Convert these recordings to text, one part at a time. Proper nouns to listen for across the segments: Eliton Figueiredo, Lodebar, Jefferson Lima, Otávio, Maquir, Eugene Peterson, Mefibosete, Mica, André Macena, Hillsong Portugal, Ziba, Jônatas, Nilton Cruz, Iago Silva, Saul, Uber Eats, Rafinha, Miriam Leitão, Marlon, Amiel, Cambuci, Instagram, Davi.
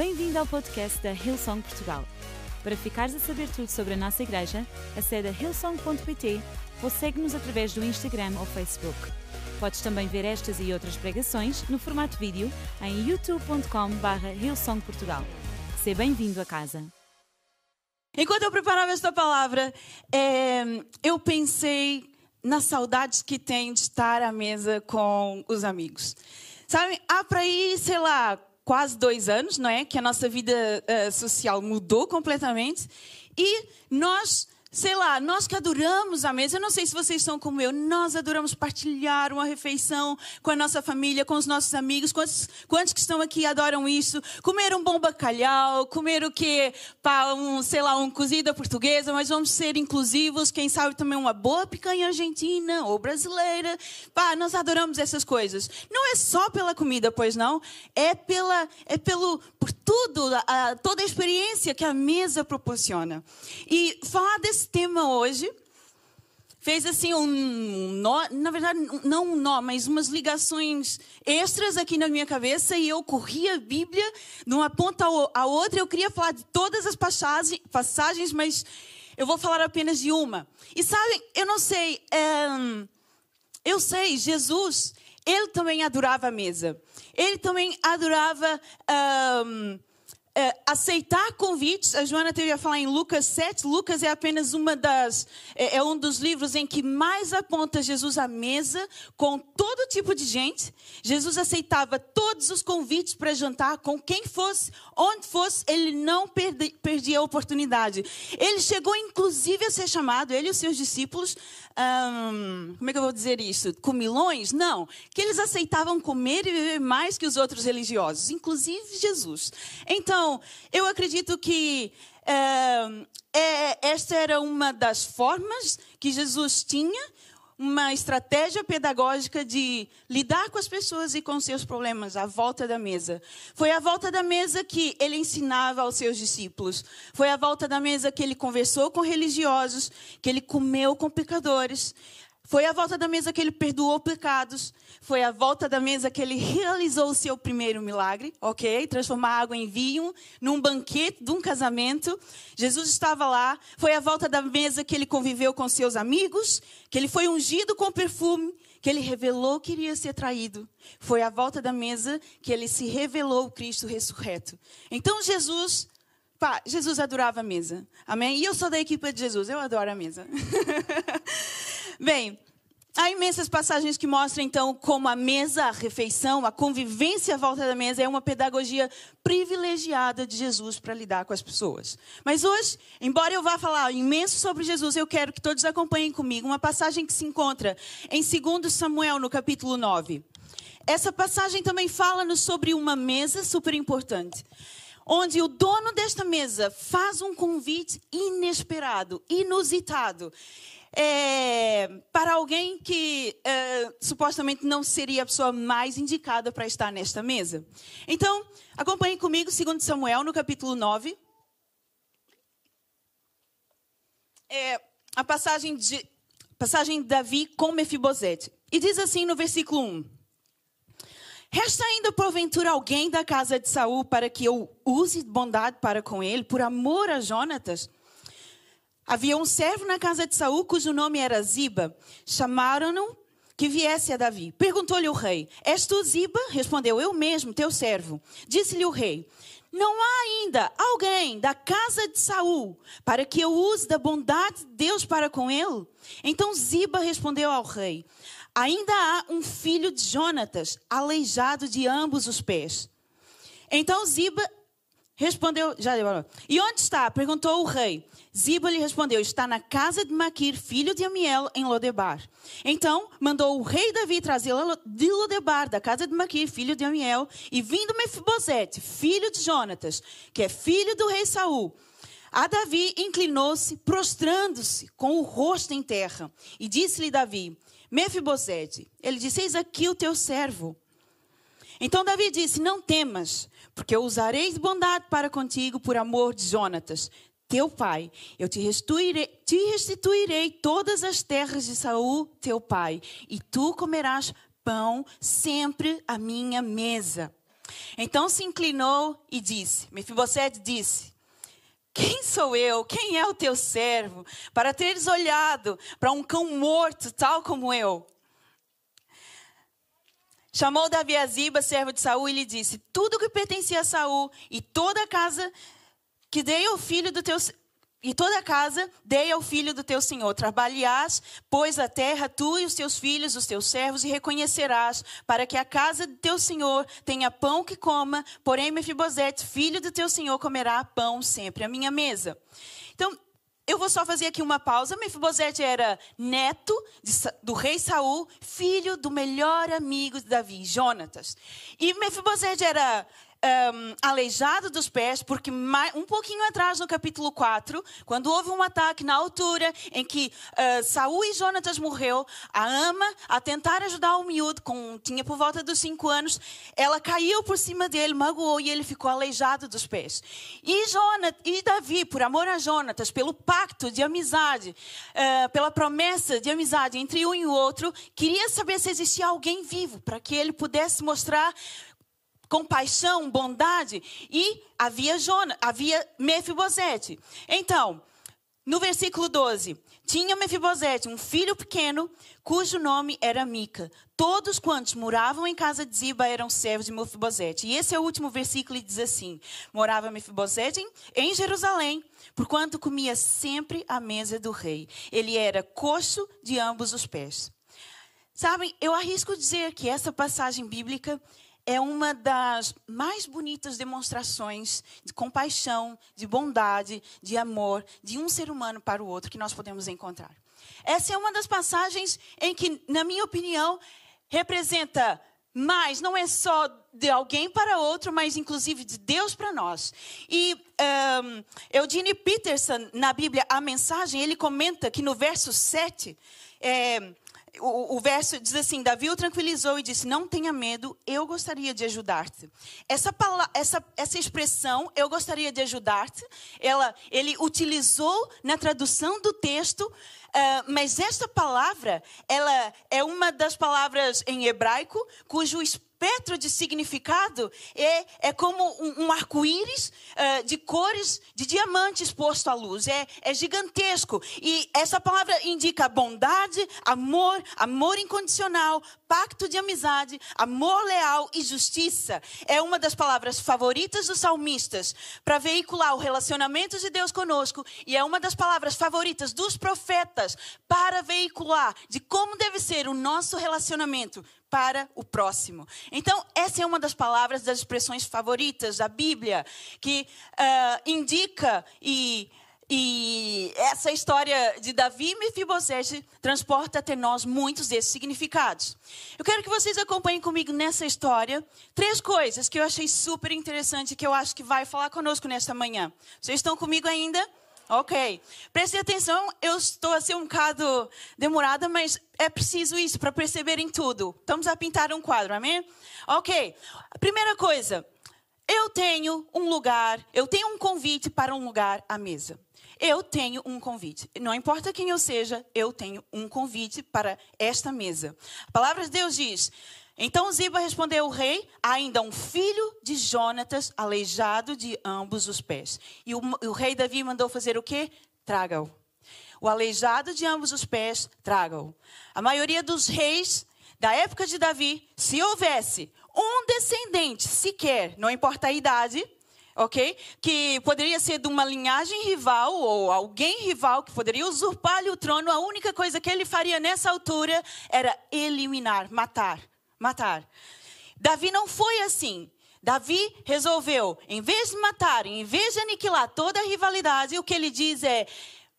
Bem-vindo ao podcast da Hillsong Portugal. Para ficares a saber tudo sobre a nossa igreja, acede a hillsong.pt ou segue-nos através do Instagram ou Facebook. Podes também ver estas e outras pregações no formato vídeo em youtube.com/hillsongportugal. Seja bem-vindo a casa. Enquanto eu preparava esta palavra, eu pensei na saudade que tem de estar à mesa com os amigos. Sabe, há para aí, sei lá, quase 2 anos, não é? Que a nossa vida social mudou completamente. E nós, sei lá, nós que adoramos a mesa, eu não sei se vocês são como eu, nós adoramos partilhar uma refeição com a nossa família, com os nossos amigos. Quantos que estão aqui adoram isso? Comer um bom bacalhau, comer o quê? Pá, sei lá, uma cozida portuguesa, mas vamos ser inclusivos, quem sabe também uma boa picanha argentina ou brasileira. Pá, nós adoramos essas coisas. Não é só pela comida, pois não? É por tudo, toda a experiência que a mesa proporciona. E falar desse tema hoje fez assim um nó, na verdade não um nó, mas umas ligações extras aqui na minha cabeça, e eu corri a Bíblia de uma ponta a outra. Eu queria falar de todas as passagens, mas eu vou falar apenas de uma. E sabem, eu não sei, eu sei, Jesus, ele também adorava a mesa, ele também adorava aceitar convites. A Joana teve a falar em Lucas 7. Lucas é apenas um dos livros em que mais aponta Jesus à mesa com todo tipo de gente. Jesus aceitava todos os convites para jantar com quem fosse, onde fosse, ele não perdia a oportunidade. Ele chegou inclusive a ser chamado, ele e os seus discípulos, como é que eu vou dizer isso? Comilões? Não. Que eles aceitavam comer e beber mais que os outros religiosos, inclusive Jesus. Então, eu acredito que esta era uma das formas que Jesus tinha, uma estratégia pedagógica de lidar com as pessoas e com seus problemas à volta da mesa. Foi à volta da mesa que ele ensinava aos seus discípulos. Foi à volta da mesa que ele conversou com religiosos, que ele comeu com pecadores. Foi à volta da mesa que ele perdoou pecados. Foi à volta da mesa que ele realizou o seu primeiro milagre, ok? Transformar água em vinho, num banquete de um casamento. Jesus estava lá. Foi à volta da mesa que ele conviveu com seus amigos, que ele foi ungido com perfume, que ele revelou que iria ser traído. Foi à volta da mesa que ele se revelou o Cristo ressurreto. Então Jesus adorava a mesa, amém? E eu sou da equipe de Jesus, eu adoro a mesa. Bem, há imensas passagens que mostram, então, como a mesa, a refeição, a convivência à volta da mesa é uma pedagogia privilegiada de Jesus para lidar com as pessoas. Mas hoje, embora eu vá falar imenso sobre Jesus, eu quero que todos acompanhem comigo uma passagem que se encontra em 2 Samuel, no capítulo 9. Essa passagem também fala-nos sobre uma mesa super importante, onde o dono desta mesa faz um convite inesperado, inusitado, para alguém que supostamente não seria a pessoa mais indicada para estar nesta mesa. Então, acompanhem comigo 2 Samuel, no capítulo 9. A passagem de Davi com Mefibosete. E diz assim no versículo 1. Resta ainda porventura alguém da casa de Saul para que eu use bondade para com ele, por amor a Jônatas? Havia um servo na casa de Saul cujo nome era Ziba. Chamaram-no que viesse a Davi. Perguntou-lhe o rei: És tu Ziba? Respondeu: Eu mesmo, teu servo. Disse-lhe o rei: Não há ainda alguém da casa de Saul para que eu use da bondade de Deus para com ele? Então Ziba respondeu ao rei: Ainda há um filho de Jônatas, aleijado de ambos os pés. Então Ziba respondeu... E onde está? Perguntou o rei. Ziba lhe respondeu: Está na casa de Maquir, filho de Amiel, em Lodebar. Então mandou o rei Davi trazê-lo de Lodebar, da casa de Maquir, filho de Amiel, e vindo Mefibosete, filho de Jônatas, que é filho do rei Saul, a Davi, inclinou-se, prostrando-se com o rosto em terra. E disse-lhe Davi: Mefibosete. Ele disse: Eis aqui o teu servo. Então Davi disse: Não temas, porque eu usarei de bondade para contigo por amor de Jônatas, teu pai. Eu te restituirei todas as terras de Saul, teu pai, e tu comerás pão sempre à minha mesa. Então se inclinou e disse, Mefibosete disse, quem sou eu, quem é o teu servo, para teres olhado para um cão morto, tal como eu? Chamou Davi a Ziba, servo de Saul, e lhe disse, tudo que pertencia a Saul e toda a casa que dei ao filho do teu e toda a casa dei ao filho do teu senhor. Trabalharás, pois, a terra, tu e os teus filhos, os teus servos, e reconhecerás, para que a casa do teu senhor tenha pão que coma, porém Mefibosete, filho do teu senhor, comerá pão sempre à minha mesa. Então, eu vou só fazer aqui uma pausa. Mefibosete era neto do rei Saul, filho do melhor amigo de Davi, Jônatas. E Mefibosete era aleijado dos pés, porque um pouquinho atrás, no capítulo 4, quando houve um ataque na altura em que Saul e Jônatas morreu, a ama, a tentar ajudar o miúdo, tinha por volta dos 5 anos, ela caiu por cima dele, magoou, e ele ficou aleijado dos pés. E Davi, por amor a Jônatas, pelo pacto de amizade, pela promessa de amizade entre um e o outro, queria saber se existia alguém vivo, para que ele pudesse mostrar compaixão, bondade, e havia Mefibosete. Então, no versículo 12, tinha Mefibosete um filho pequeno, cujo nome era Mica. Todos quantos moravam em casa de Ziba eram servos de Mefibosete. E esse é o último versículo, e diz assim, morava Mefibosete em Jerusalém, porquanto comia sempre à mesa do rei. Ele era coxo de ambos os pés. Sabem, eu arrisco dizer que essa passagem bíblica é uma das mais bonitas demonstrações de compaixão, de bondade, de amor, de um ser humano para o outro que nós podemos encontrar. Essa é uma das passagens em que, na minha opinião, representa mais, não é só de alguém para outro, mas inclusive de Deus para nós. E Eugene Peterson, na Bíblia, a mensagem, ele comenta que no verso 7... O verso diz assim, Davi o tranquilizou e disse, não tenha medo, eu gostaria de ajudar-te. Essa expressão, eu gostaria de ajudar-te, ele utilizou na tradução do texto, mas esta palavra, ela é uma das palavras em hebraico, cujo espectro de significado é como um arco-íris de cores de diamante exposto à luz. É gigantesco. E essa palavra indica bondade, amor, amor incondicional, pacto de amizade, amor leal e justiça. É uma das palavras favoritas dos salmistas para veicular o relacionamento de Deus conosco, e é uma das palavras favoritas dos profetas para veicular de como deve ser o nosso relacionamento para o próximo. Então, essa é uma das palavras, das expressões favoritas da Bíblia, que indica e essa história de Davi e Mefibosete transporta até nós muitos desses significados. Eu quero que vocês acompanhem comigo nessa história 3 coisas que eu achei super interessante, que eu acho que vai falar conosco nesta manhã. Vocês estão comigo ainda? Ok, prestem atenção, eu estou a ser um bocado demorada, mas é preciso isso para perceberem tudo. Estamos a pintar um quadro, amém? Ok, a primeira coisa, eu tenho um convite para um lugar à mesa. Eu tenho um convite. Não importa quem eu seja, eu tenho um convite para esta mesa. A palavra de Deus diz, então Ziba respondeu ao rei, ainda um filho de Jônatas, aleijado de ambos os pés. E o rei Davi mandou fazer o quê? Traga-o. O aleijado de ambos os pés, traga-o. A maioria dos reis da época de Davi, se houvesse um descendente sequer, não importa a idade, ok? Que poderia ser de uma linhagem rival ou alguém rival que poderia usurpar-lhe o trono, a única coisa que ele faria nessa altura era eliminar, matar. Davi não foi assim. Davi resolveu, em vez de matar, em vez de aniquilar toda a rivalidade, o que ele diz é,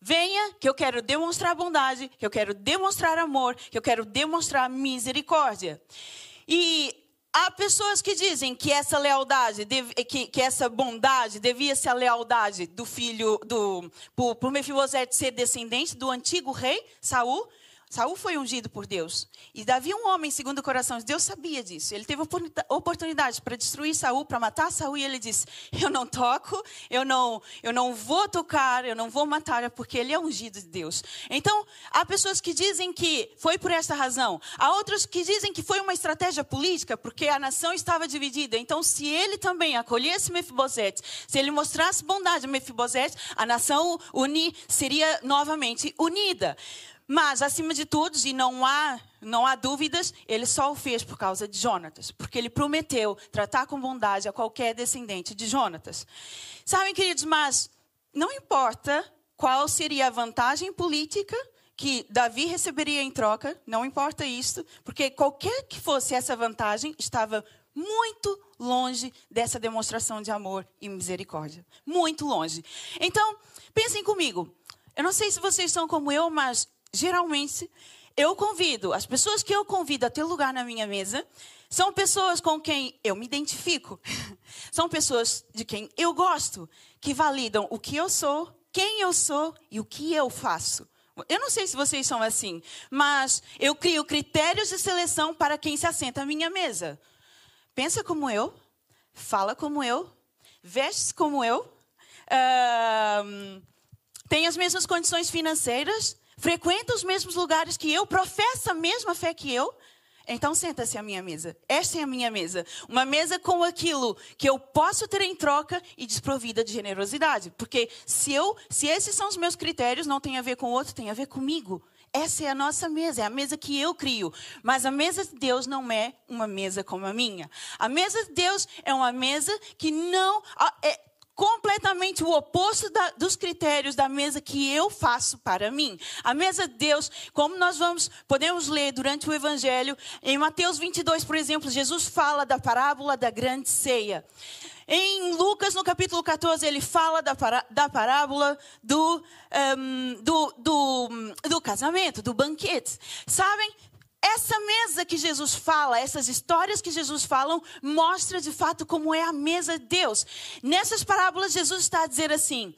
venha que eu quero demonstrar bondade, que eu quero demonstrar amor, que eu quero demonstrar misericórdia. E há pessoas que dizem que essa lealdade, que essa bondade devia ser a lealdade do filho, por Mefibosete ser descendente do antigo rei Saul. Saul foi ungido por Deus. E Davi, um homem segundo o coração de Deus, sabia disso. Ele teve oportunidade para destruir Saul, para matar Saul. E ele disse, eu não toco, eu não vou tocar, eu não vou matar, porque ele é ungido de Deus. Então, há pessoas que dizem que foi por essa razão. Há outros que dizem que foi uma estratégia política, porque a nação estava dividida. Então, se ele também acolhesse Mefibosete, se ele mostrasse bondade a Mefibosete, a nação seria novamente unida. Mas, acima de tudo, e não há dúvidas, ele só o fez por causa de Jônatas, porque ele prometeu tratar com bondade a qualquer descendente de Jônatas. Sabem, queridos, mas não importa qual seria a vantagem política que Davi receberia em troca, não importa isto, porque qualquer que fosse essa vantagem, estava muito longe dessa demonstração de amor e misericórdia. Muito longe. Então, pensem comigo. Eu não sei se vocês são como eu, mas... geralmente, as pessoas que eu convido a ter lugar na minha mesa, são pessoas com quem eu me identifico. São pessoas de quem eu gosto, que validam o que eu sou, quem eu sou e o que eu faço. Eu não sei se vocês são assim, mas eu crio critérios de seleção para quem se assenta à minha mesa. Pensa como eu, fala como eu, veste como eu, tem as mesmas condições financeiras, frequenta os mesmos lugares que eu, professa a mesma fé que eu, então senta-se à minha mesa. Esta é a minha mesa. Uma mesa com aquilo que eu posso ter em troca e desprovida de generosidade. Porque se esses são os meus critérios, não tem a ver com o outro, tem a ver comigo. Essa é a nossa mesa, é a mesa que eu crio. Mas a mesa de Deus não é uma mesa como a minha. A mesa de Deus é uma mesa que não... é completamente o oposto dos critérios da mesa que eu faço para mim. A mesa de Deus, como nós podemos ler durante o Evangelho, em Mateus 22, por exemplo, Jesus fala da parábola da grande ceia. Em Lucas, no capítulo 14, ele fala da parábola do casamento, do banquete. Sabem? Essa mesa que Jesus fala, essas histórias que Jesus fala, mostra de fato como é a mesa de Deus. Nessas parábolas, Jesus está a dizer assim,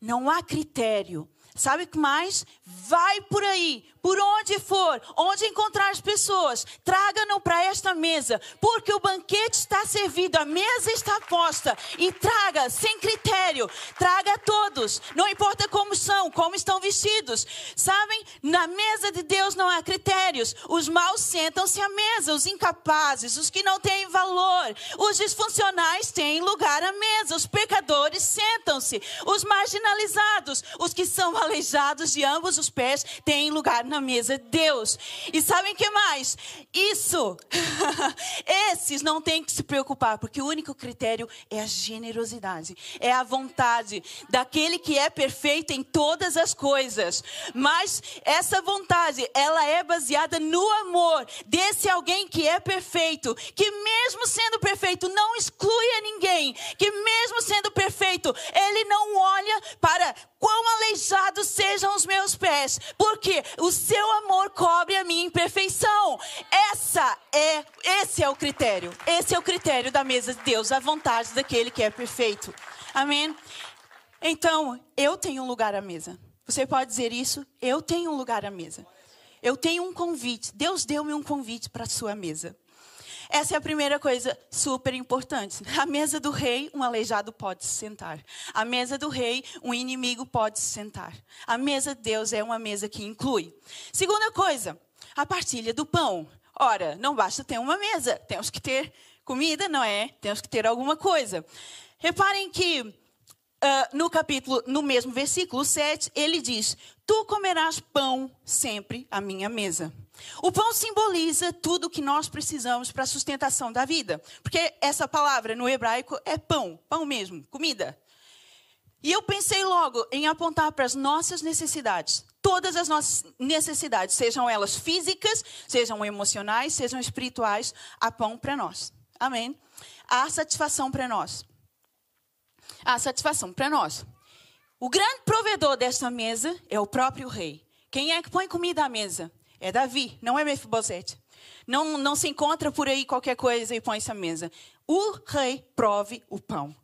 não há critério. Sabe o que mais? Vai por aí, por onde for, onde encontrar as pessoas, traga-no para esta mesa, porque o banquete está servido, a mesa está posta, e traga, sem critério, traga a todos, não importa como são, como estão vestidos, sabem? Na mesa de Deus não há critérios, os maus sentam-se à mesa, os incapazes, os que não têm valor, os disfuncionais têm lugar à mesa, os pecadores sentam-se, os marginalizados, os que são aleijados de ambos os pés têm lugar na mesa de Deus. E sabem o que mais? Esses não têm que se preocupar, porque o único critério é a generosidade, é a vontade daquele que é perfeito em todas as coisas. Mas essa vontade, ela é baseada no amor desse alguém que é perfeito, que mesmo sendo perfeito, não exclui a ninguém, que mesmo sendo perfeito, ele não olha para quão aleijados sejam os meus pés, porque o seu amor cobre a minha imperfeição. Esse é o critério. Esse é o critério da mesa de Deus, a vontade daquele que é perfeito. Amém? Então, eu tenho um lugar à mesa. Você pode dizer isso? Eu tenho um lugar à mesa. Eu tenho um convite. Deus deu-me um convite para a sua mesa. Essa é a primeira coisa super importante. À mesa do rei, um aleijado pode se sentar. À mesa do rei, um inimigo pode se sentar. A mesa de Deus é uma mesa que inclui. Segunda coisa, a partilha do pão. Ora, não basta ter uma mesa, temos que ter comida, não é? Temos que ter alguma coisa. Reparem que no mesmo versículo 7, ele diz, tu comerás pão sempre à minha mesa. O pão simboliza tudo o que nós precisamos para a sustentação da vida. Porque essa palavra no hebraico é pão, pão mesmo, comida. E eu pensei logo em apontar para as nossas necessidades. Todas as nossas necessidades, sejam elas físicas, sejam emocionais, sejam espirituais, há pão para nós. Amém? Há satisfação para nós. Há satisfação para nós. O grande provedor desta mesa é o próprio rei. Quem é que põe comida à mesa? É Davi, não é Mefibosete. Não se encontra por aí qualquer coisa e põe-se à mesa. O rei prove o pão.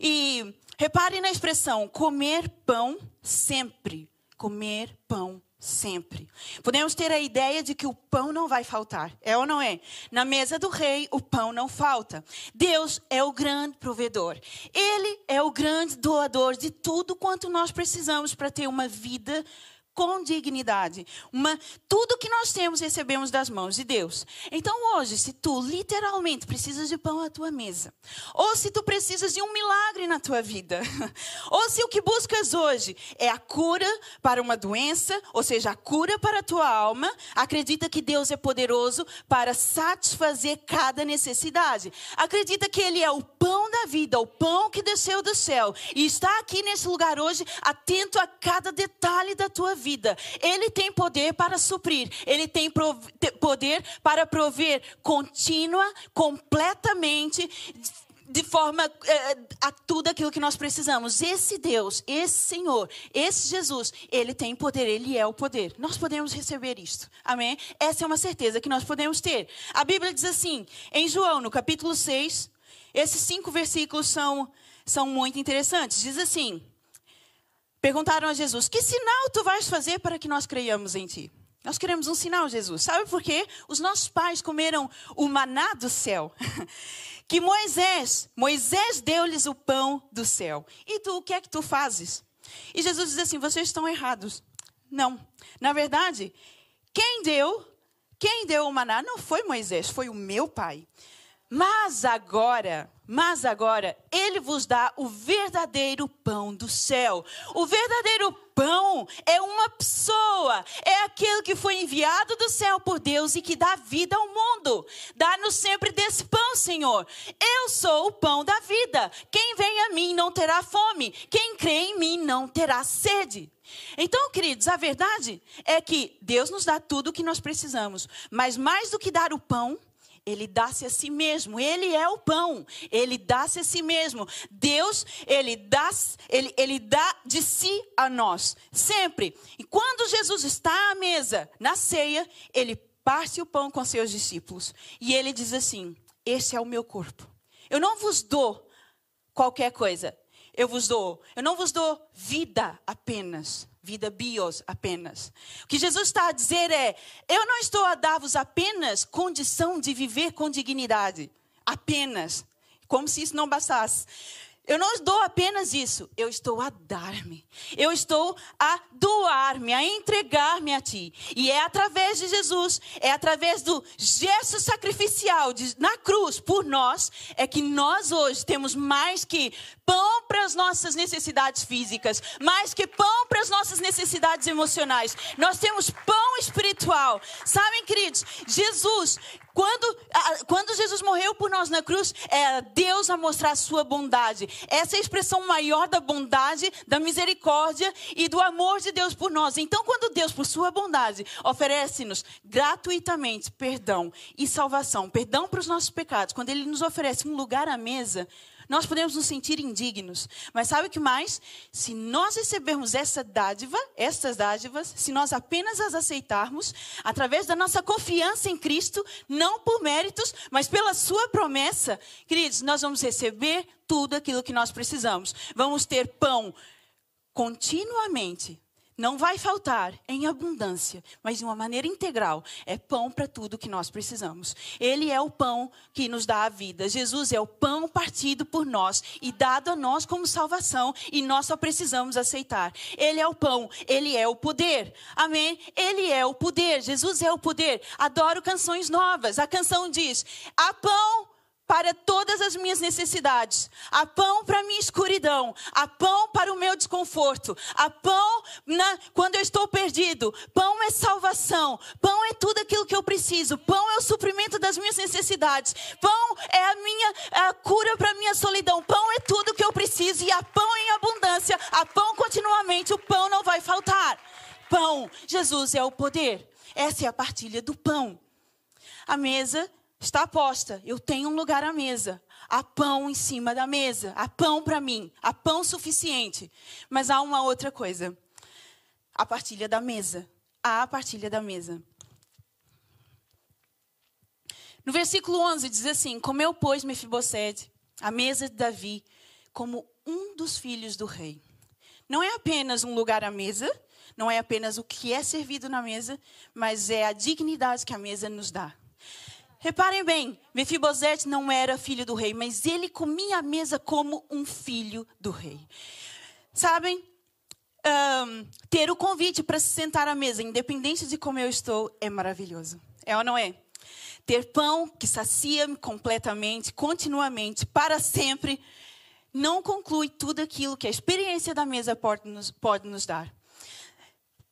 E repare na expressão, comer pão sempre. Comer pão sempre. Podemos ter a ideia de que o pão não vai faltar. É ou não é? Na mesa do rei, o pão não falta. Deus é o grande provedor. Ele é o grande doador de tudo quanto nós precisamos para ter uma vida com dignidade. Tudo que nós temos, recebemos das mãos de Deus. Então hoje, se tu literalmente precisas de pão à tua mesa, ou se tu precisas de um milagre na tua vida, ou se o que buscas hoje é a cura para uma doença, ou seja, a cura para a tua alma, acredita que Deus é poderoso para satisfazer cada necessidade. Acredita que Ele é o pão da vida, o pão que desceu do céu, e está aqui nesse lugar hoje, atento a cada detalhe da tua vida. Ele tem poder para suprir. Ele tem poder para prover contínua, completamente, de forma a tudo aquilo que nós precisamos. Esse Deus, esse Senhor, esse Jesus, Ele tem poder, Ele é o poder. Nós podemos receber isto. Amém? Essa é uma certeza que nós podemos ter. A Bíblia diz assim, em João, no capítulo 6, esses 5 versículos são muito interessantes. Diz assim... Perguntaram a Jesus, que sinal tu vais fazer para que nós creiamos em ti? Nós queremos um sinal, Jesus. Sabe por quê? Os nossos pais comeram o maná do céu. Que Moisés deu-lhes o pão do céu. E tu, o que é que tu fazes? E Jesus diz assim, vocês estão errados. Não. Na verdade, quem deu o maná não foi Moisés, foi o meu pai. Mas agora, Ele vos dá o verdadeiro pão do céu. O verdadeiro pão é uma pessoa, é aquele que foi enviado do céu por Deus e que dá vida ao mundo. Dá-nos sempre desse pão, Senhor. Eu sou o pão da vida. Quem vem a mim não terá fome. Quem crê em mim não terá sede. Então, queridos, a verdade é que Deus nos dá tudo o que nós precisamos. Mas mais do que dar o pão, Ele dá-se a si mesmo. Ele é o pão. Ele dá-se a si mesmo. Deus, Ele dá de si a nós. Sempre. E quando Jesus está à mesa, na ceia, Ele parte o pão com seus discípulos. E Ele diz assim, esse é o meu corpo. Eu não vos dou qualquer coisa. Eu não vos dou vida apenas. Vida bios apenas. O que Jesus está a dizer é, eu não estou a dar-vos apenas condição de viver com dignidade. Apenas. Como se isso não bastasse. Eu não dou apenas isso. Eu estou a dar-me. Eu estou a doar-me, a entregar-me a ti. E é através de Jesus, é através do gesto sacrificial na cruz por nós, é que nós hoje temos mais que pão para as nossas necessidades físicas, mais que pão para as nossas necessidades emocionais. Nós temos pão espiritual. Sabem, queridos, Jesus... Quando Jesus morreu por nós na cruz, é Deus a mostrar a sua bondade. Essa é a expressão maior da bondade, da misericórdia e do amor de Deus por nós. Então, quando Deus, por sua bondade, oferece-nos gratuitamente perdão e salvação, perdão para os nossos pecados, quando Ele nos oferece um lugar à mesa, nós podemos nos sentir indignos. Mas sabe o que mais? Se nós recebermos essa dádiva, essas dádivas, se nós apenas as aceitarmos, através da nossa confiança em Cristo, não por méritos, mas pela sua promessa, queridos, nós vamos receber tudo aquilo que nós precisamos. Vamos ter pão continuamente. Não vai faltar em abundância, mas de uma maneira integral. É pão para tudo que nós precisamos. Ele é o pão que nos dá a vida. Jesus é o pão partido por nós e dado a nós como salvação. E nós só precisamos aceitar. Ele é o pão. Ele é o poder. Amém? Ele é o poder. Jesus é o poder. Adoro canções novas. A canção diz, há pão para todas as minhas necessidades, há pão para a minha escuridão, há pão para o meu desconforto, há pão quando eu estou perdido, pão é salvação, pão é tudo aquilo que eu preciso, pão é o suprimento das minhas necessidades, pão é a cura para a minha solidão, pão é tudo que eu preciso e há pão em abundância, há pão continuamente, o pão não vai faltar. Pão, Jesus é o poder, essa é a partilha do pão. A mesa está posta, eu tenho um lugar à mesa, há pão em cima da mesa, há pão para mim, há pão suficiente. Mas há uma outra coisa, a partilha da mesa, há a partilha da mesa. No versículo 11 diz assim, comeu, pois, Mefibosete, a mesa de Davi, como um dos filhos do rei. Não é apenas um lugar à mesa, não é apenas o que é servido na mesa, mas é a dignidade que a mesa nos dá. Reparem bem, Mefibosete não era filho do rei, mas ele comia a mesa como um filho do rei. Sabem, ter o convite para se sentar à mesa, independente de como eu estou, é maravilhoso. É ou não é? Ter pão que sacia-me completamente, continuamente, para sempre, não conclui tudo aquilo que a experiência da mesa pode nos dar.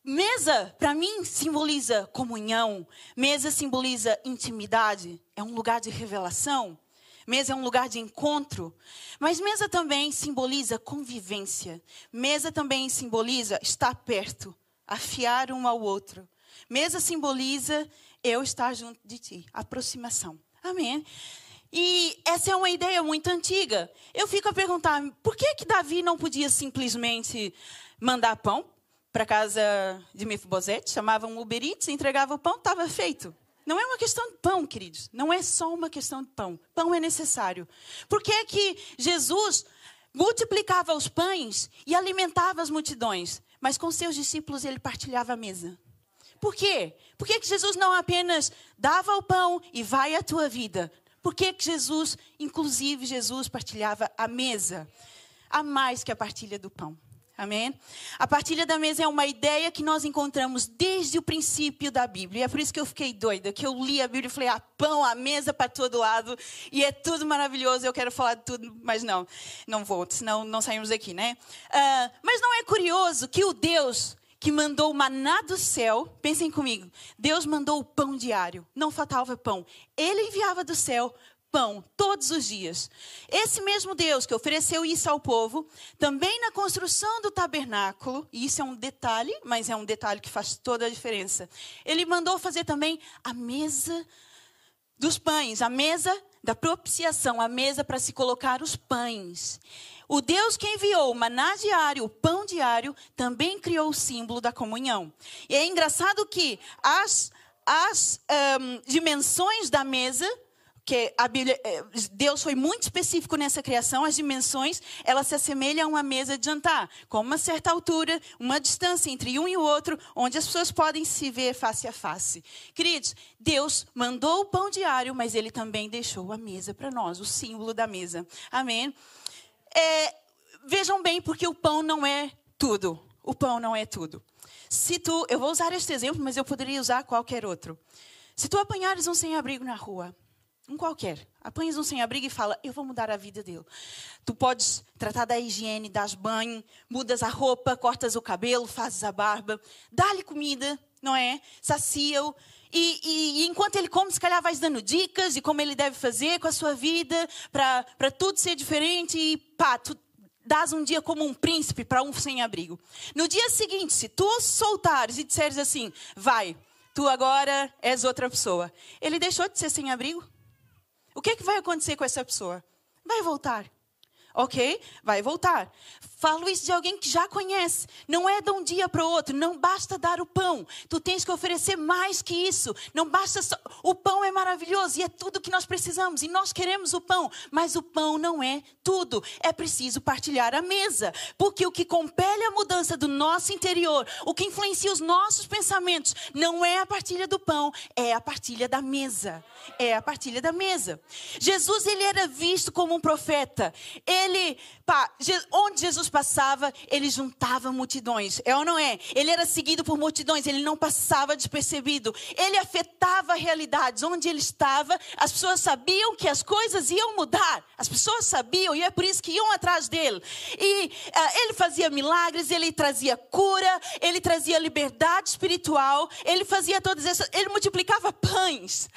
Mesa, para mim, simboliza comunhão. Mesa simboliza intimidade. É um lugar de revelação. Mesa é um lugar de encontro. Mas mesa também simboliza convivência. Mesa também simboliza estar perto, afiar um ao outro. Mesa simboliza eu estar junto de ti, aproximação. Amém? E essa é uma ideia muito antiga. Eu fico a perguntar, por que que Davi não podia simplesmente mandar pão para casa de Mefibosete? Chamava um Uber Eats, entregava o pão, estava feito. Não é uma questão de pão, queridos. Não é só uma questão de pão. Pão é necessário. Por que é que Jesus multiplicava os pães e alimentava as multidões? Mas com seus discípulos ele partilhava a mesa. Por quê? Por que é que Jesus não apenas dava o pão e vai à tua vida? Por que é que Jesus, inclusive Jesus, partilhava a mesa? Há mais que a partilha do pão. Amém? A partilha da mesa é uma ideia que nós encontramos desde o princípio da Bíblia. E é por isso que eu fiquei doida, que eu li a Bíblia e falei, pão, a mesa para todo lado. E é tudo maravilhoso, eu quero falar de tudo, mas não vou, senão não saímos daqui, né? Mas não é curioso que o Deus que mandou o maná do céu, pensem comigo, Deus mandou o pão diário, não faltava pão. Ele enviava do céu pão todos os dias. Esse mesmo Deus que ofereceu isso ao povo, também na construção do tabernáculo, e isso é um detalhe, mas é um detalhe que faz toda a diferença, ele mandou fazer também a mesa dos pães, a mesa da propiciação, a mesa para se colocar os pães. O Deus que enviou o maná diário, o pão diário, também criou o símbolo da comunhão. E é engraçado que as dimensões da mesa, que a Bíblia, Deus foi muito específico nessa criação, as dimensões, elas se assemelham a uma mesa de jantar, com uma certa altura, uma distância entre um e o outro, onde as pessoas podem se ver face a face. Queridos, Deus mandou o pão diário, mas Ele também deixou a mesa para nós, o símbolo da mesa. Amém? Vejam bem, porque o pão não é tudo. O pão não é tudo. Eu vou usar este exemplo, mas eu poderia usar qualquer outro. Se tu apanhares um sem-abrigo na rua, um qualquer, apanhas um sem-abrigo e fala, eu vou mudar a vida dele. Tu podes tratar da higiene, das banho, mudas a roupa, cortas o cabelo, fazes a barba, dá-lhe comida, não é? Sacia-o. E enquanto ele come, se calhar vais dando dicas de como ele deve fazer com a sua vida, para tudo ser diferente e pá, tu dás um dia como um príncipe para um sem-abrigo. No dia seguinte, se tu o soltares e disseres assim, vai, tu agora és outra pessoa. Ele deixou de ser sem-abrigo? O que é que vai acontecer com essa pessoa? Vai voltar. Ok? Vai voltar. Falo isso de alguém que já conhece. Não é de um dia para o outro. Não basta dar o pão. Tu tens que oferecer mais que isso. Não basta só... O pão é maravilhoso e é tudo que nós precisamos. E nós queremos o pão. Mas o pão não é tudo. É preciso partilhar a mesa. Porque o que compele a mudança do nosso interior, o que influencia os nossos pensamentos, não é a partilha do pão, é a partilha da mesa. É a partilha da mesa. Jesus, ele era visto como um profeta. Onde Jesus passava, ele juntava multidões. É ou não é? Ele era seguido por multidões, ele não passava despercebido. Ele afetava realidades. Onde ele estava, as pessoas sabiam que as coisas iam mudar. As pessoas sabiam e é por isso que iam atrás dele. E ele fazia milagres, ele trazia cura, ele trazia liberdade espiritual, ele fazia todas essas... Ele multiplicava pães.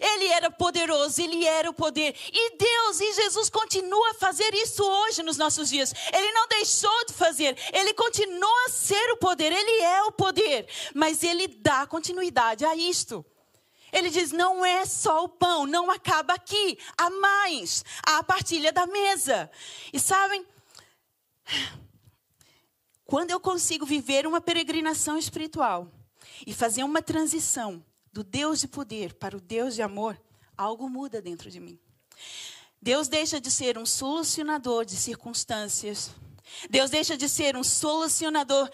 Ele era poderoso, ele era o poder. E Deus e Jesus continua a fazer isso hoje nos nossos dias. Ele não deixou de fazer, ele continua a ser o poder, ele é o poder, mas ele dá continuidade a isto. Ele diz, não é só o pão, não acaba aqui, há mais, há a partilha da mesa. E sabem, quando eu consigo viver uma peregrinação espiritual e fazer uma transição do Deus de poder para o Deus de amor, algo muda dentro de mim. Deus deixa de ser um solucionador de circunstâncias. Deus deixa de ser um solucionador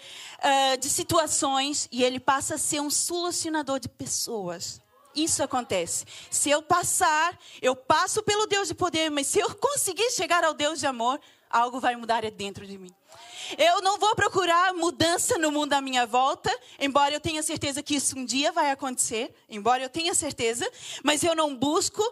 de situações e Ele passa a ser um solucionador de pessoas. Isso acontece. Se eu passar, eu passo pelo Deus de poder, mas se eu conseguir chegar ao Deus de amor, algo vai mudar dentro de mim. Eu não vou procurar mudança no mundo à minha volta, embora eu tenha certeza que isso um dia vai acontecer, embora eu tenha certeza, mas eu não busco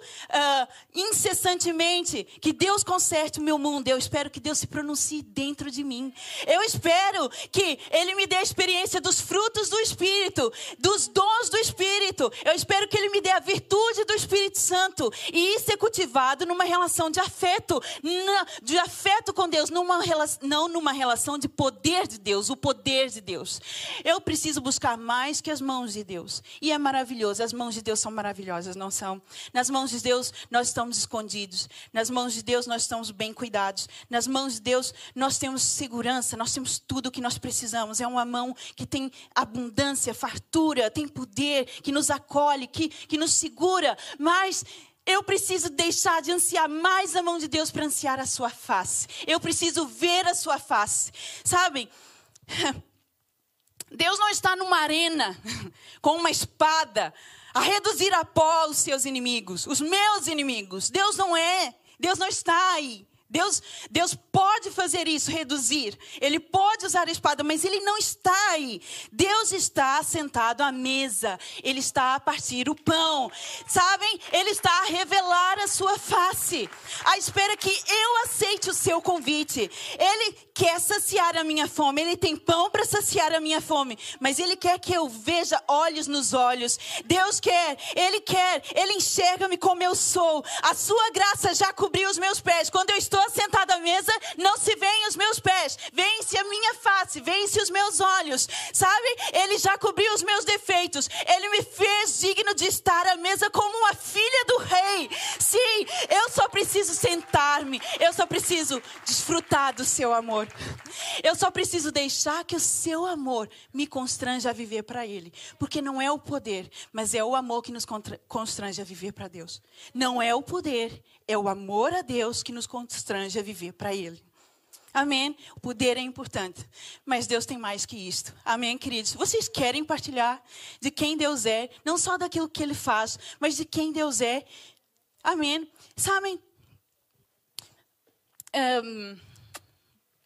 incessantemente que Deus conserte o meu mundo. Eu espero que Deus se pronuncie dentro de mim. Eu espero que Ele me dê a experiência dos frutos do Espírito, dos dons do Espírito. Eu espero que Ele me dê a virtude do Espírito Santo. E isso é cultivado numa relação de afeto, de afeto com Deus, não numa relação de poder de Deus, o poder de Deus. Eu preciso buscar mais que as mãos de Deus. E é maravilhoso, as mãos de Deus são maravilhosas, não são? Nas mãos de Deus nós estamos escondidos. Nas mãos de Deus nós estamos bem cuidados. Nas mãos de Deus nós temos segurança, nós temos tudo o que nós precisamos. É uma mão que tem abundância, fartura, tem poder, que nos acolhe, que nos segura. Mas eu preciso deixar de ansiar mais a mão de Deus para ansiar a sua face. Eu preciso ver a sua face. Sabem? Deus não está numa arena com uma espada a reduzir a pó os seus inimigos, os meus inimigos. Deus não é. Deus não está aí. Deus pode fazer isso, reduzir. Ele pode usar a espada, mas Ele não está aí. Deus está sentado à mesa. Ele está a partir o pão. Sabem? Ele está a revelar a sua face. À espera que eu aceite o seu convite. Ele quer saciar a minha fome. Ele tem pão para saciar a minha fome. Mas Ele quer que eu veja olhos nos olhos. Deus quer. Ele enxerga-me como eu sou. A sua graça já cobriu os meus pés. Quando eu estou sentado à mesa, não se veem os meus pés, veem-se a minha face, veem-se os meus olhos, sabe? Ele já cobriu os meus defeitos, Ele me fez digno de estar à mesa como uma filha do rei. Sim, eu só preciso sentar-me, eu só preciso desfrutar do seu amor, eu só preciso deixar que o seu amor me constranja a viver para Ele, porque não é o poder, mas é o amor que nos constrange a viver para Deus. Não é o poder, é o amor a Deus que nos constrange a viver para Ele. Amém? O poder é importante, mas Deus tem mais que isto. Amém, queridos? Vocês querem partilhar de quem Deus é, não só daquilo que Ele faz, mas de quem Deus é. Amém? Sabem?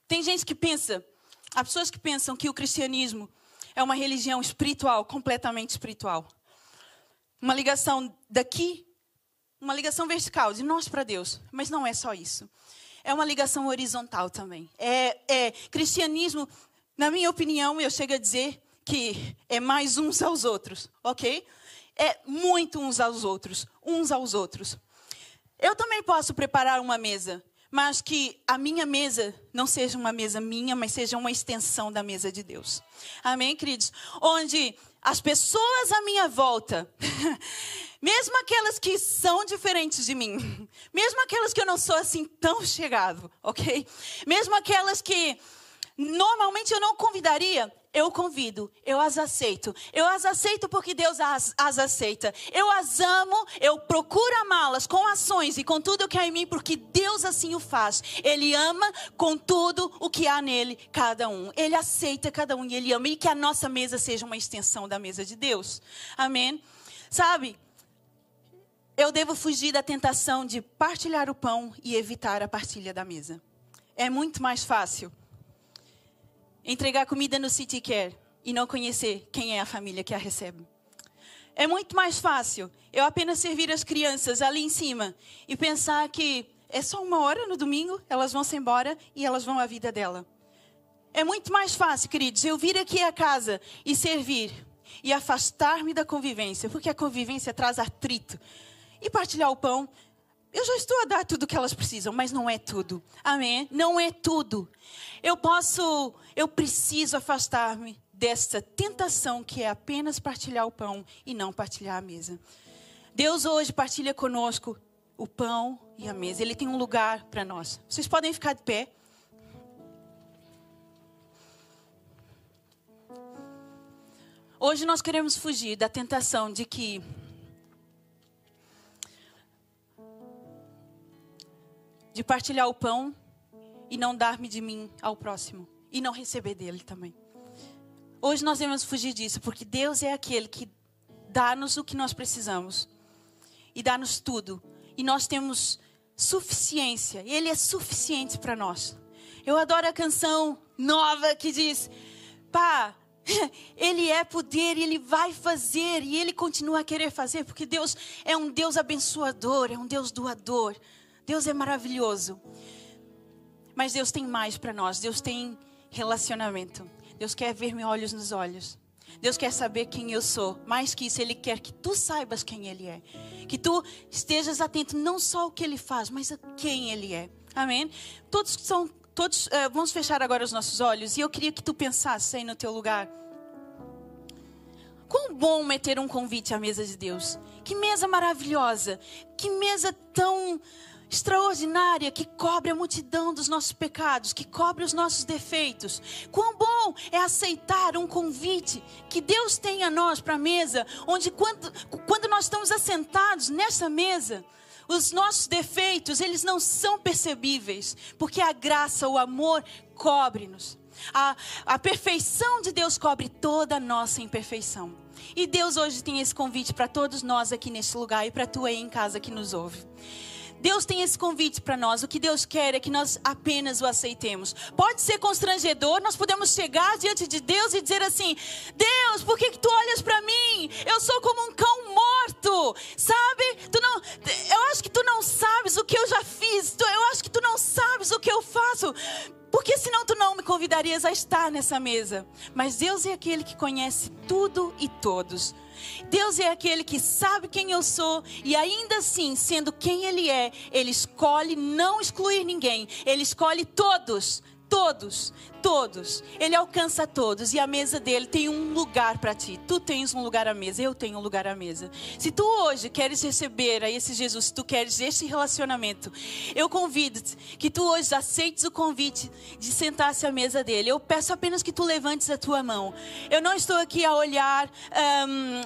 Tem gente que pensa, há pessoas que pensam que o cristianismo é uma religião espiritual, completamente espiritual. Uma ligação daqui, uma ligação vertical, de nós para Deus. Mas não é só isso. É uma ligação horizontal também. Cristianismo, na minha opinião, eu chego a dizer que é mais uns aos outros, ok? É muito uns aos outros, uns aos outros. Eu também posso preparar uma mesa, mas que a minha mesa não seja uma mesa minha, mas seja uma extensão da mesa de Deus. Amém, queridos? Onde as pessoas à minha volta, mesmo aquelas que são diferentes de mim, mesmo aquelas que eu não sou assim tão chegado, ok? Mesmo aquelas que normalmente eu não convidaria, eu convido, eu as aceito porque Deus as aceita. Eu as amo, eu procuro amá-las com ações e com tudo o que há em mim, porque Deus assim o faz. Ele ama com tudo o que há nele, cada um. Ele aceita cada um e Ele ama. E que a nossa mesa seja uma extensão da mesa de Deus. Amém? Sabe, eu devo fugir da tentação de partilhar o pão e evitar a partilha da mesa. É muito mais fácil entregar comida no city care e não conhecer quem é a família que a recebe. É muito mais fácil eu apenas servir as crianças ali em cima e pensar que é só uma hora no domingo, elas vão-se embora e elas vão à vida dela. É muito mais fácil, queridos, eu vir aqui à casa e servir e afastar-me da convivência, porque a convivência traz atrito. E partilhar o pão, eu já estou a dar tudo o que elas precisam, mas não é tudo. Amém? Não é tudo. Eu preciso afastar-me dessa tentação que é apenas partilhar o pão e não partilhar a mesa. Deus hoje partilha conosco o pão e a mesa. Ele tem um lugar para nós. Vocês podem ficar de pé. Hoje nós queremos fugir da tentação de que de partilhar o pão e não dar-me de mim ao próximo e não receber dele também. Hoje nós devemos fugir disso, porque Deus é aquele que dá-nos o que nós precisamos e dá-nos tudo, e nós temos suficiência, e Ele é suficiente para nós. Eu adoro a canção nova que diz: pá, Ele é poder, Ele vai fazer e Ele continua a querer fazer, porque Deus é um Deus abençoador, é um Deus doador. Deus é maravilhoso. Mas Deus tem mais para nós. Deus tem relacionamento. Deus quer ver-me olhos nos olhos. Deus quer saber quem eu sou. Mais que isso, Ele quer que tu saibas quem Ele é. Que tu estejas atento não só ao que Ele faz, mas a quem Ele é. Amém? Vamos fechar agora os nossos olhos. E eu queria que tu pensasse aí no teu lugar. Quão bom é ter um convite à mesa de Deus. Que mesa maravilhosa. Que mesa tão extraordinária, que cobre a multidão dos nossos pecados, que cobre os nossos defeitos. Quão bom é aceitar um convite que Deus tem a nós para a mesa, onde quando nós estamos assentados nessa mesa, os nossos defeitos, eles não são percebíveis, porque a graça, o amor cobre-nos. A perfeição de Deus cobre toda a nossa imperfeição. E Deus hoje tem esse convite para todos nós aqui neste lugar e para tu aí em casa que nos ouve. Deus tem esse convite para nós. O que Deus quer é que nós apenas o aceitemos. Pode ser constrangedor, nós podemos chegar diante de Deus e dizer assim: Deus, por que tu olhas para mim? Eu sou como um cão morto, sabe? Eu acho que tu não sabes o que eu já fiz. Eu acho que tu não sabes o que eu faço. Porque senão tu não me convidarias a estar nessa mesa. Mas Deus é aquele que conhece tudo e todos. Deus é aquele que sabe quem eu sou, e ainda assim, sendo quem Ele é, Ele escolhe não excluir ninguém. Ele escolhe todos, todos, todos. Ele alcança todos, e a mesa dele tem um lugar para ti. Tu tens um lugar à mesa, eu tenho um lugar à mesa. Se tu hoje queres receber a esse Jesus, se tu queres este relacionamento, eu convido-te que tu hoje aceites o convite de sentar-se à mesa dele. Eu peço apenas que tu levantes a tua mão. Eu não estou aqui a olhar,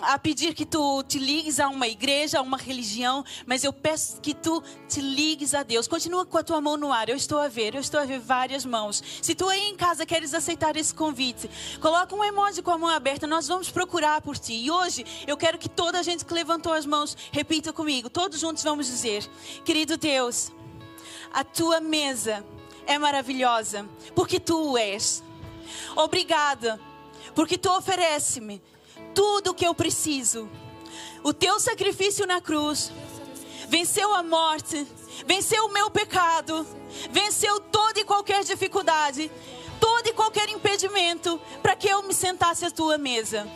a pedir que tu te ligues a uma igreja, a uma religião, mas eu peço que tu te ligues a Deus. Continua com a tua mão no ar, eu estou a ver várias mãos. Se tu aí em casa queres aceitar esse convite, coloca um emoji com a mão aberta, nós vamos procurar por ti. E hoje eu quero que toda a gente que levantou as mãos repita comigo, todos juntos vamos dizer: querido Deus, a tua mesa é maravilhosa, porque tu o és. Obrigada, porque tu oferece-me tudo o que eu preciso. O teu sacrifício na cruz venceu a morte, venceu o meu pecado, venceu toda e qualquer dificuldade, todo e qualquer impedimento para que eu me sentasse à tua mesa.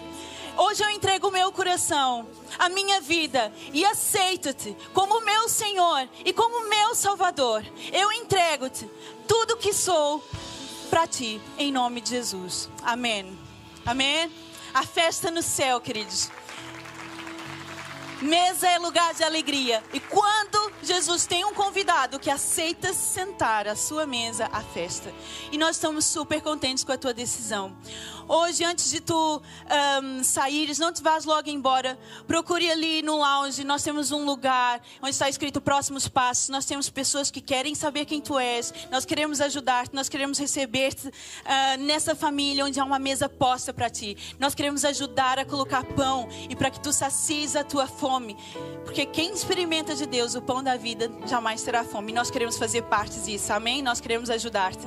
Hoje eu entrego o meu coração, a minha vida, e aceito-te como meu Senhor e como meu Salvador. Eu entrego-te tudo que sou para ti, em nome de Jesus. Amém. Amém. A festa no céu, queridos. Mesa é lugar de alegria. E quando Jesus tem um convidado que aceita sentar à sua mesa, à festa. E nós estamos super contentes com a tua decisão. Hoje, antes de tu saíres, não te vás logo embora. Procure ali no lounge. Nós temos um lugar onde está escrito Próximos Passos. Nós temos pessoas que querem saber quem tu és. Nós queremos ajudar-te. Nós queremos receber-te nessa família onde há uma mesa posta para ti. Nós queremos ajudar a colocar pão e para que tu sacies a tua fome. Porque quem experimenta de Deus o pão da vida jamais terá fome. E nós queremos fazer parte disso. Amém? Nós queremos ajudar-te.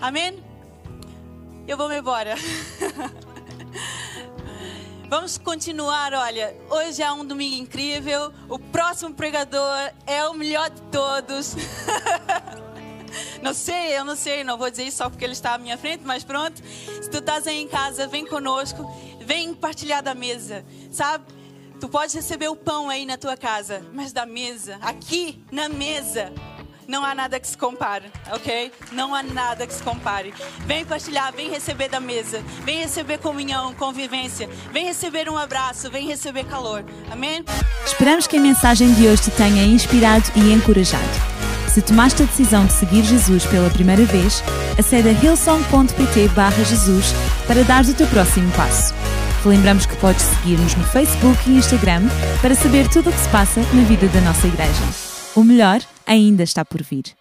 Amém? Eu vou me embora. Vamos continuar, olha. Hoje é um domingo incrível. O próximo pregador é o melhor de todos. Eu não sei. Não vou dizer isso só porque ele está à minha frente, mas pronto. Se tu estás aí em casa, vem conosco. Vem partilhar da mesa, sabe? Tu pode receber o pão aí na tua casa, mas da mesa, aqui na mesa, não há nada que se compare, ok? Não há nada que se compare. Vem partilhar, vem receber da mesa. Vem receber comunhão, convivência. Vem receber um abraço, vem receber calor. Amém? Esperamos que a mensagem de hoje te tenha inspirado e encorajado. Se tomaste a decisão de seguir Jesus pela primeira vez, acede a hillsong.pt/Jesus para dar o teu próximo passo. Te lembramos que podes seguir-nos no Facebook e Instagram para saber tudo o que se passa na vida da nossa igreja. O melhor ainda está por vir.